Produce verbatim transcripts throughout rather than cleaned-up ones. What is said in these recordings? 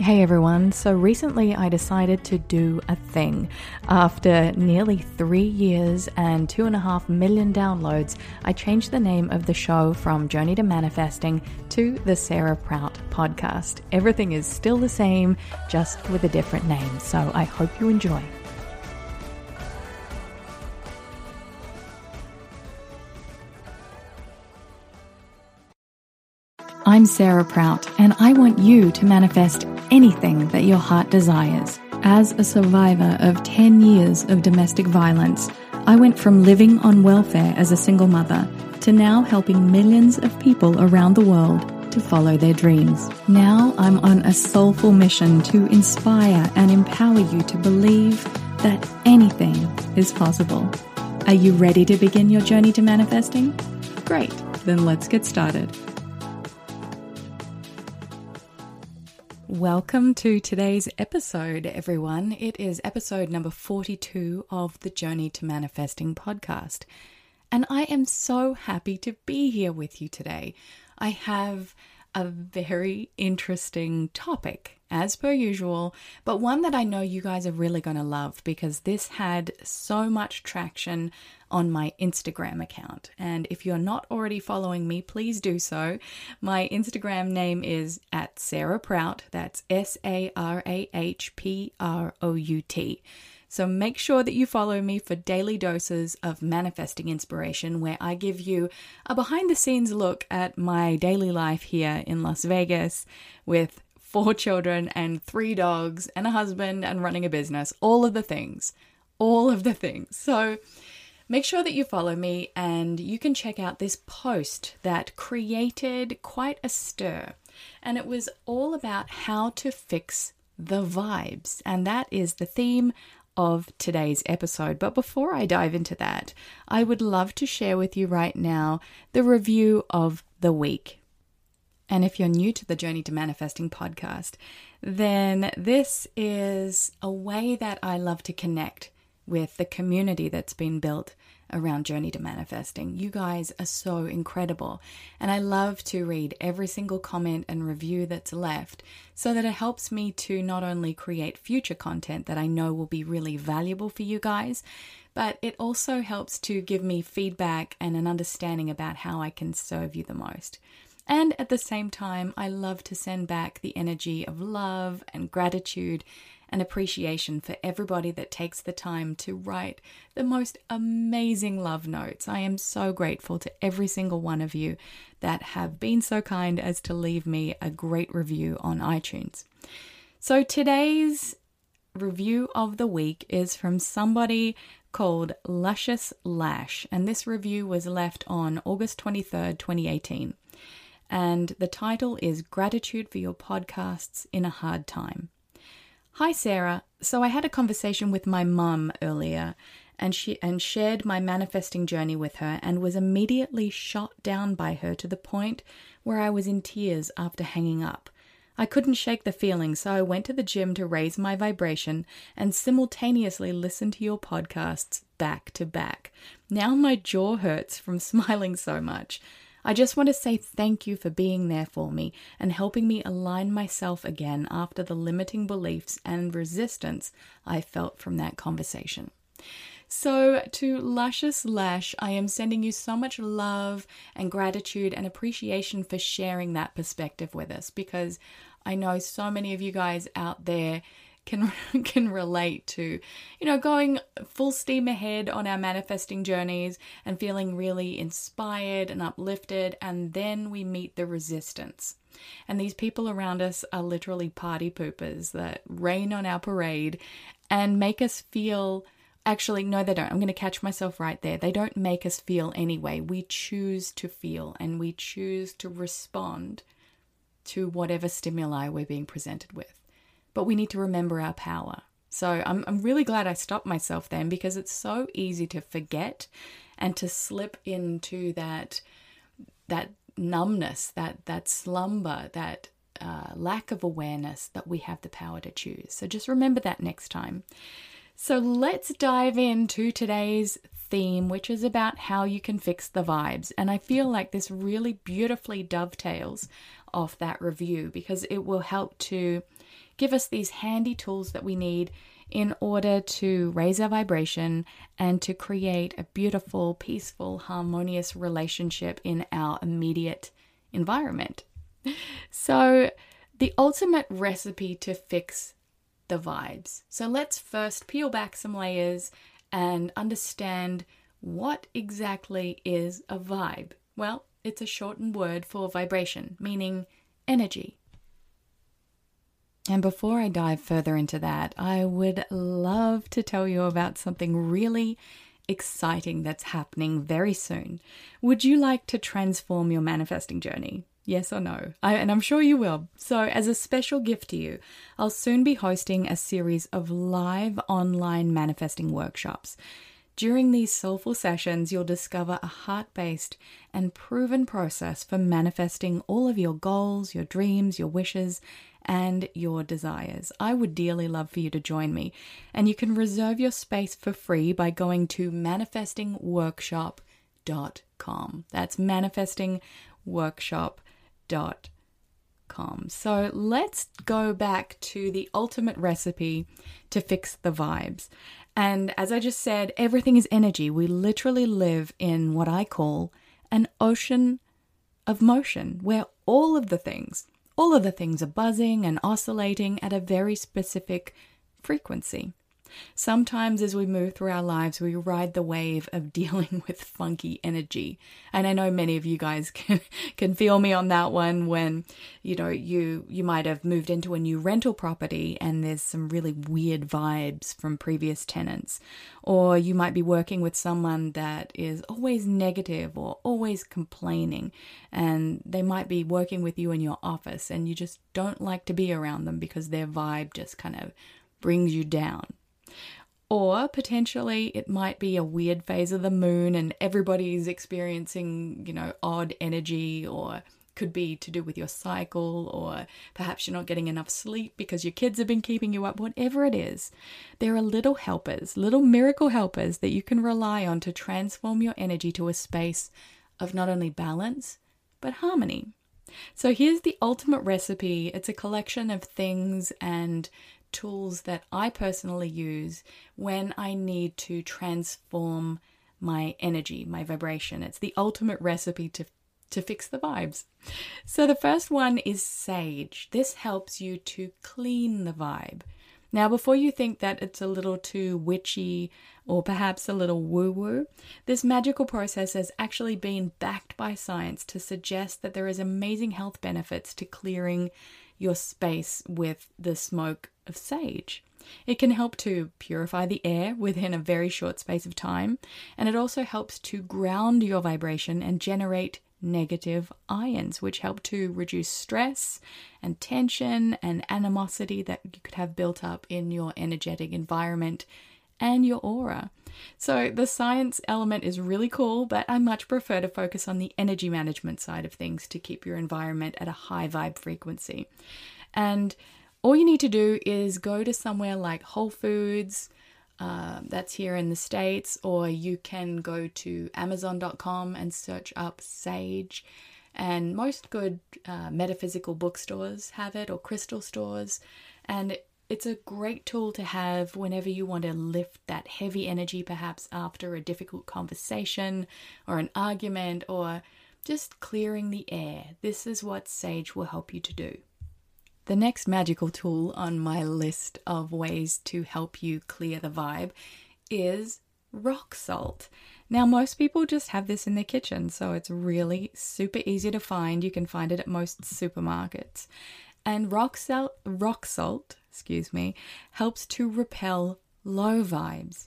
Hey everyone, so recently I decided to do a thing. After nearly three years and two and a half million downloads, I changed the name of the show from Journey to Manifesting to the Sarah Prout Podcast. Everything is still the same, just with a different name, so I hope you enjoy. I'm Sarah Prout, and I want you to manifest anything that your heart desires. As a survivor of ten years of domestic violence, I went from living on welfare as a single mother to now helping millions of people around the world to follow their dreams. Now I'm on a soulful mission to inspire and empower you to believe that anything is possible. Are you ready to begin your journey to manifesting? Great, then let's get started. Welcome to today's episode, everyone. It is episode number forty-two of the Journey to Manifesting podcast. And I am so happy to be here with you today. I have a very interesting topic, as per usual, but one that I know you guys are really going to love because this had so much traction on my Instagram account. And if you're not already following me, please do so. My Instagram name is at Sarah Prout. That's S A R A H P R O U T. So make sure that you follow me for daily doses of manifesting inspiration, where I give you a behind the scenes look at my daily life here in Las Vegas with four children and three dogs and a husband and running a business, all of the things, all of the things. So make sure that you follow me, and you can check out this post that created quite a stir. And it was all about how to fix the vibes. And that is the theme of today's episode. But before I dive into that, I would love to share with you right now the review of the week. And if you're new to the Journey to Manifesting podcast, then this is a way that I love to connect with the community that's been built around Journey to Manifesting. You guys are so incredible. And I love to read every single comment and review that's left so that it helps me to not only create future content that I know will be really valuable for you guys, but it also helps to give me feedback and an understanding about how I can serve you the most. And at the same time, I love to send back the energy of love and gratitude and appreciation for everybody that takes the time to write the most amazing love notes. I am so grateful to every single one of you that have been so kind as to leave me a great review on iTunes. So today's review of the week is from somebody called Luscious Lash, and this review was left on August twenty-third, twenty eighteen. And the title is Gratitude for Your Podcasts in a Hard Time. Hi Sarah, so I had a conversation with my mum earlier and she and shared my manifesting journey with her, and was immediately shot down by her to the point where I was in tears after hanging up. I couldn't shake the feeling, so I went to the gym to raise my vibration and simultaneously listened to your podcasts back to back. Now my jaw hurts from smiling so much. I just want to say thank you for being there for me and helping me align myself again after the limiting beliefs and resistance I felt from that conversation. So to Luscious Lash, I am sending you so much love and gratitude and appreciation for sharing that perspective with us, because I know so many of you guys out there can can relate to, you know, going full steam ahead on our manifesting journeys and feeling really inspired and uplifted, and then we meet the resistance. And these people around us are literally party poopers that rain on our parade and make us feel, actually, no, they don't. I'm going to catch myself right there. They don't make us feel anyway. We choose to feel, and we choose to respond to whatever stimuli we're being presented with. But we need to remember our power. So I'm, I'm really glad I stopped myself then, because it's so easy to forget and to slip into that that numbness, that that slumber, that uh, lack of awareness that we have the power to choose. So just remember that next time. So let's dive into today's theme, which is about how you can fix the vibes. And I feel like this really beautifully dovetails off that review, because it will help to give us these handy tools that we need in order to raise our vibration and to create a beautiful, peaceful, harmonious relationship in our immediate environment. So the ultimate recipe to fix the vibes. So let's first peel back some layers and understand what exactly is a vibe. Well, it's a shortened word for vibration, meaning energy. And before I dive further into that, I would love to tell you about something really exciting that's happening very soon. Would you like to transform your manifesting journey? Yes or no? I, and I'm sure you will. So as a special gift to you, I'll soon be hosting a series of live online manifesting workshops. During these soulful sessions, you'll discover a heart-based and proven process for manifesting all of your goals, your dreams, your wishes, and your desires. I would dearly love for you to join me, and you can reserve your space for free by going to manifesting workshop dot com. That's manifesting workshop dot com. So let's go back to the ultimate recipe to fix the vibes. And as I just said, everything is energy. We literally live in what I call an ocean of motion, where all of the things, all of the things are buzzing and oscillating at a very specific frequency. Sometimes as we move through our lives, we ride the wave of dealing with funky energy. And I know many of you guys can, can feel me on that one when, you know, you, you might have moved into a new rental property and there's some really weird vibes from previous tenants. Or you might be working with someone that is always negative or always complaining. And they might be working with you in your office and you just don't like to be around them because their vibe just kind of brings you down. Or potentially it might be a weird phase of the moon and everybody's experiencing, you know, odd energy, or could be to do with your cycle, or perhaps you're not getting enough sleep because your kids have been keeping you up. Whatever it is, there are little helpers, little miracle helpers that you can rely on to transform your energy to a space of not only balance, but harmony. So here's the ultimate recipe. It's a collection of things and tools that I personally use when I need to transform my energy, my vibration. It's the ultimate recipe to, to fix the vibes. So the first one is sage. This helps you to clean the vibe. Now, before you think that it's a little too witchy or perhaps a little woo-woo, this magical process has actually been backed by science to suggest that there is amazing health benefits to clearing your space with the smoke of sage. It can help to purify the air within a very short space of time, and it also helps to ground your vibration and generate negative ions, which help to reduce stress and tension and animosity that you could have built up in your energetic environment and your aura. So the science element is really cool, but I much prefer to focus on the energy management side of things to keep your environment at a high vibe frequency. And all you need to do is go to somewhere like Whole Foods, Uh, that's here in the States, or you can go to amazon dot com and search up sage, and most good uh, metaphysical bookstores have it, or crystal stores, and it's a great tool to have whenever you want to lift that heavy energy, perhaps after a difficult conversation or an argument, or just clearing the air. This is what sage will help you to do. The next magical tool on my list of ways to help you clear the vibe is rock salt. Now, most people just have this in their kitchen, so it's really super easy to find. You can find it at most supermarkets. And rock salt, rock salt, excuse me, helps to repel low vibes.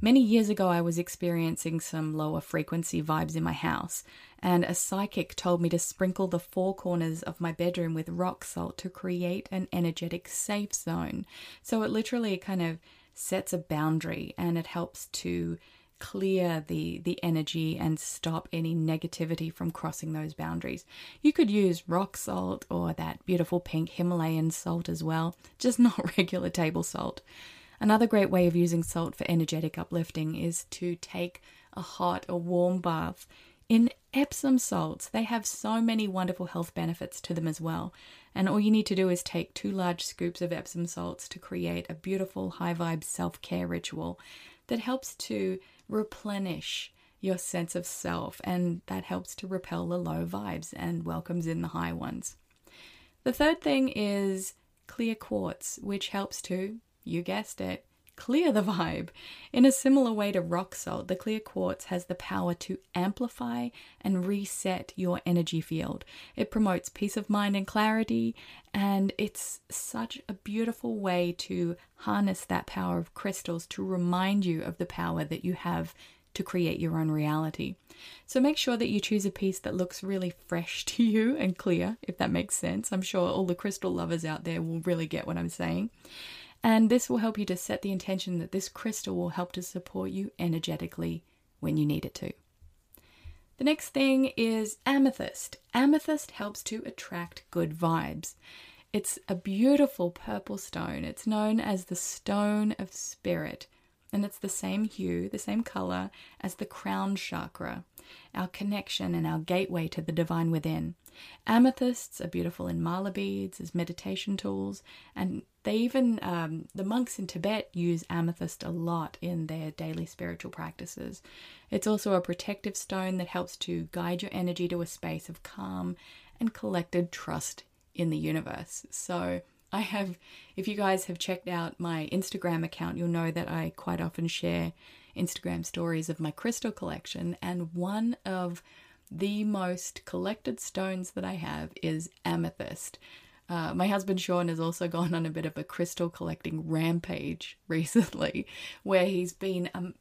Many years ago, I was experiencing some lower frequency vibes in my house, and a psychic told me to sprinkle the four corners of my bedroom with rock salt to create an energetic safe zone. So it literally kind of sets a boundary, and it helps to clear the the energy and stop any negativity from crossing those boundaries. You could use rock salt or that beautiful pink Himalayan salt as well, just not regular table salt. Another great way of using salt for energetic uplifting is to take a hot or warm bath in Epsom salts, they have so many wonderful health benefits to them as well. And all you need to do is take two large scoops of Epsom salts to create a beautiful high vibe self-care ritual that helps to replenish your sense of self, and that helps to repel the low vibes and welcomes in the high ones. The third thing is clear quartz, which helps to, you guessed it, clear the vibe. In a similar way to rock salt, the clear quartz has the power to amplify and reset your energy field. It promotes peace of mind and clarity, and it's such a beautiful way to harness that power of crystals to remind you of the power that you have to create your own reality. So make sure that you choose a piece that looks really fresh to you and clear, if that makes sense. I'm sure all the crystal lovers out there will really get what I'm saying. And this will help you to set the intention that this crystal will help to support you energetically when you need it to. The next thing is amethyst. Amethyst helps to attract good vibes. It's a beautiful purple stone. It's known as the stone of spirit. And it's the same hue, the same color as the crown chakra, our connection and our gateway to the divine within. Amethysts are beautiful in mala beads, as meditation tools, and they even, um, the monks in Tibet use amethyst a lot in their daily spiritual practices. It's also a protective stone that helps to guide your energy to a space of calm and collected trust in the universe. So I have, if you guys have checked out my Instagram account, you'll know that I quite often share Instagram stories of my crystal collection, and one of the most collected stones that I have is amethyst. Uh, my husband Sean has also gone on a bit of a crystal collecting rampage recently, where he's been um,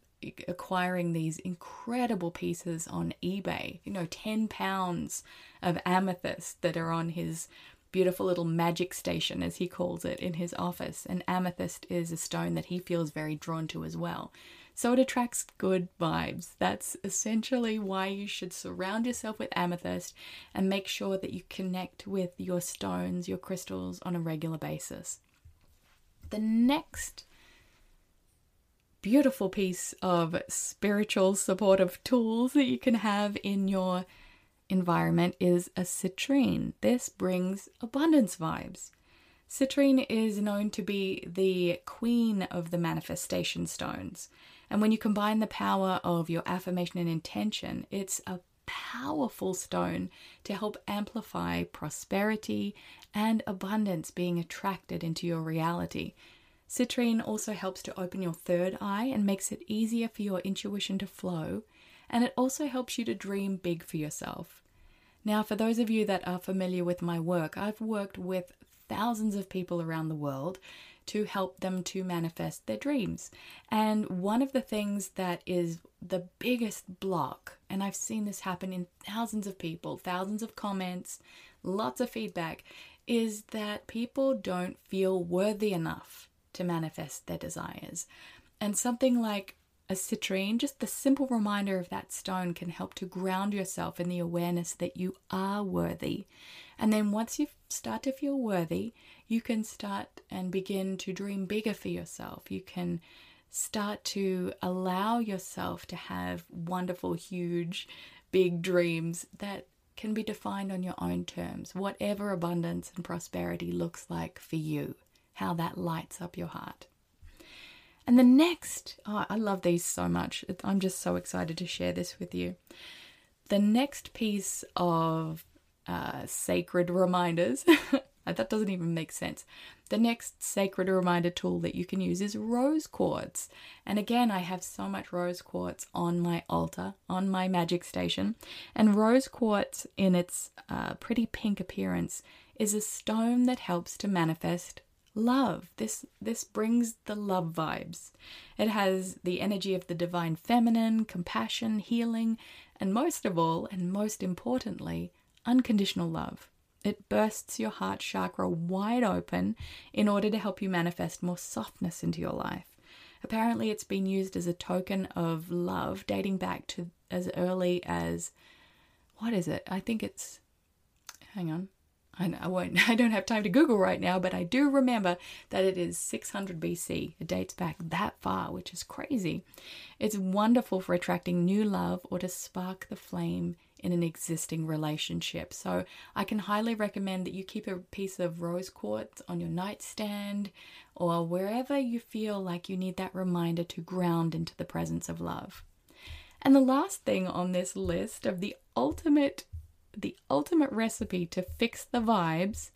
acquiring these incredible pieces on eBay, you know, ten pounds of amethyst that are on his beautiful little magic station, as he calls it, in his office. And amethyst is a stone that he feels very drawn to as well. So it attracts good vibes. That's essentially why you should surround yourself with amethyst and make sure that you connect with your stones, your crystals, on a regular basis. The next beautiful piece of spiritual supportive tools that you can have in your environment is a citrine. This brings abundance vibes. Citrine is known to be the queen of the manifestation stones. And when you combine the power of your affirmation and intention, it's a powerful stone to help amplify prosperity and abundance being attracted into your reality. Citrine also helps to open your third eye and makes it easier for your intuition to flow. And it also helps you to dream big for yourself. Now, for those of you that are familiar with my work, I've worked with thousands of people around the world to help them to manifest their dreams. And one of the things that is the biggest block, and I've seen this happen in thousands of people, thousands of comments, lots of feedback, is that people don't feel worthy enough to manifest their desires. And something like a citrine, just the simple reminder of that stone, can help to ground yourself in the awareness that you are worthy. And then once you start to feel worthy, you can start and begin to dream bigger for yourself. You can start to allow yourself to have wonderful, huge, big dreams that can be defined on your own terms, whatever abundance and prosperity looks like for you, how that lights up your heart. And the next, oh, I love these so much. I'm just so excited to share this with you. The next piece of uh, sacred reminders, that doesn't even make sense. The next sacred reminder tool that you can use is rose quartz. And again, I have so much rose quartz on my altar, on my magic station. And rose quartz, in its uh, pretty pink appearance, is a stone that helps to manifest love. This this brings the love vibes. It has the energy of the divine feminine, compassion, healing, and most of all, and most importantly, unconditional love. It bursts your heart chakra wide open in order to help you manifest more softness into your life. Apparently, it's been used as a token of love dating back to as early as, what is it? I think it's, hang on. I won't, I don't have time to Google right now, but I do remember that it is six hundred B C. It dates back that far, which is crazy. It's wonderful for attracting new love or to spark the flame in an existing relationship. So I can highly recommend that you keep a piece of rose quartz on your nightstand or wherever you feel like you need that reminder to ground into the presence of love. And the last thing on this list of the ultimate, the ultimate recipe to fix the vibes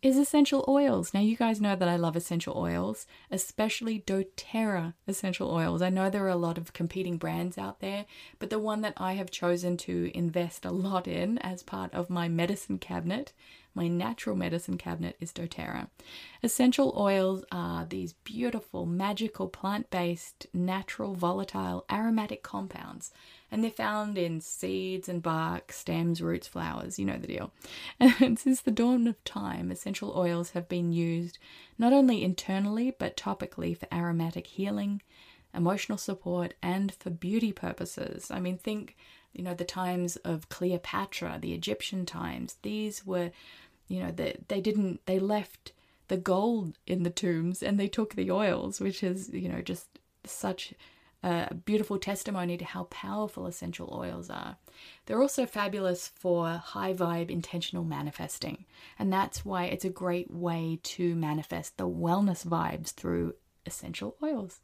is essential oils. Now, you guys know that I love essential oils, especially doTERRA essential oils. I know there are a lot of competing brands out there, but the one that I have chosen to invest a lot in as part of my medicine cabinet, my natural medicine cabinet, is doTERRA. Essential oils are these beautiful, magical, plant-based, natural, volatile, aromatic compounds. And they're found in seeds and bark, stems, roots, flowers, you know the deal. And since the dawn of time, essential oils have been used not only internally but topically for aromatic healing, emotional support, and for beauty purposes. I mean, think, you know, the times of Cleopatra, the Egyptian times. These were, you know, they, they didn't, they left the gold in the tombs and they took the oils, which is, you know, just such a beautiful testimony to how powerful essential oils are. They're also fabulous for high vibe intentional manifesting, and that's why it's a great way to manifest the wellness vibes through essential oils.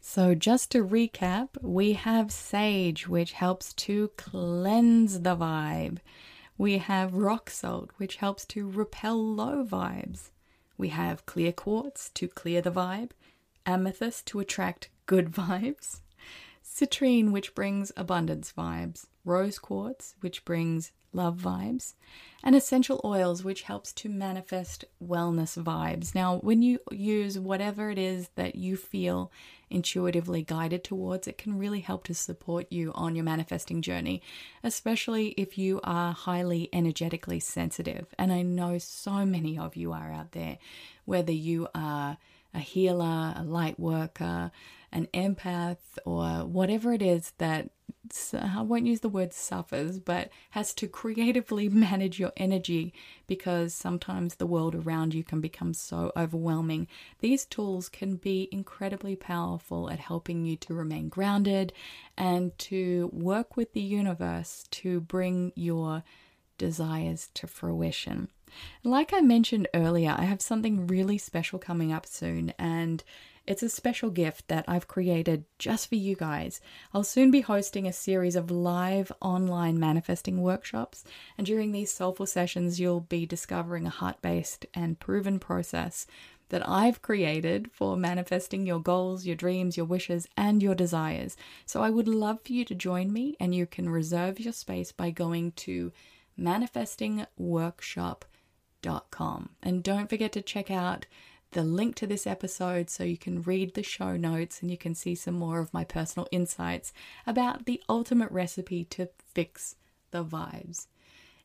So just to recap, we have sage, which helps to cleanse the vibe. We have rock salt, which helps to repel low vibes. We have clear quartz to clear the vibe, amethyst to attract good vibes, citrine, which brings abundance vibes, rose quartz, which brings love vibes, and essential oils, which helps to manifest wellness vibes. Now, when you use whatever it is that you feel intuitively guided towards, it can really help to support you on your manifesting journey, especially if you are highly energetically sensitive. And I know so many of you are out there, whether you are a healer, a light worker, an empath, or whatever it is that, I won't use the word suffers, but has to creatively manage your energy, because sometimes the world around you can become so overwhelming. These tools can be incredibly powerful at helping you to remain grounded and to work with the universe to bring your desires to fruition. Like I mentioned earlier, I have something really special coming up soon, and it's a special gift that I've created just for you guys. I'll soon be hosting a series of live online manifesting workshops, and during these soulful sessions, you'll be discovering a heart-based and proven process that I've created for manifesting your goals, your dreams, your wishes, and your desires. So I would love for you to join me, and you can reserve your space by going to manifesting workshop dot com. And don't forget to check out the link to this episode so you can read the show notes and you can see some more of my personal insights about the ultimate recipe to fix the vibes.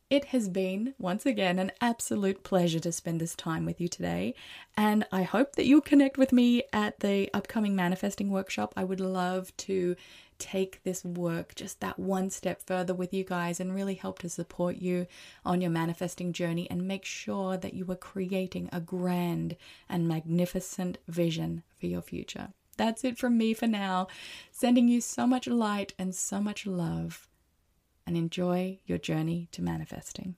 It has been, once again, an absolute pleasure to spend this time with you today, and I hope that you'll connect with me at the upcoming manifesting workshop. I would love to take this work just that one step further with you guys and really help to support you on your manifesting journey and make sure that you are creating a grand and magnificent vision for your future. That's it from me for now. Sending you so much light and so much love. And enjoy your journey to manifesting.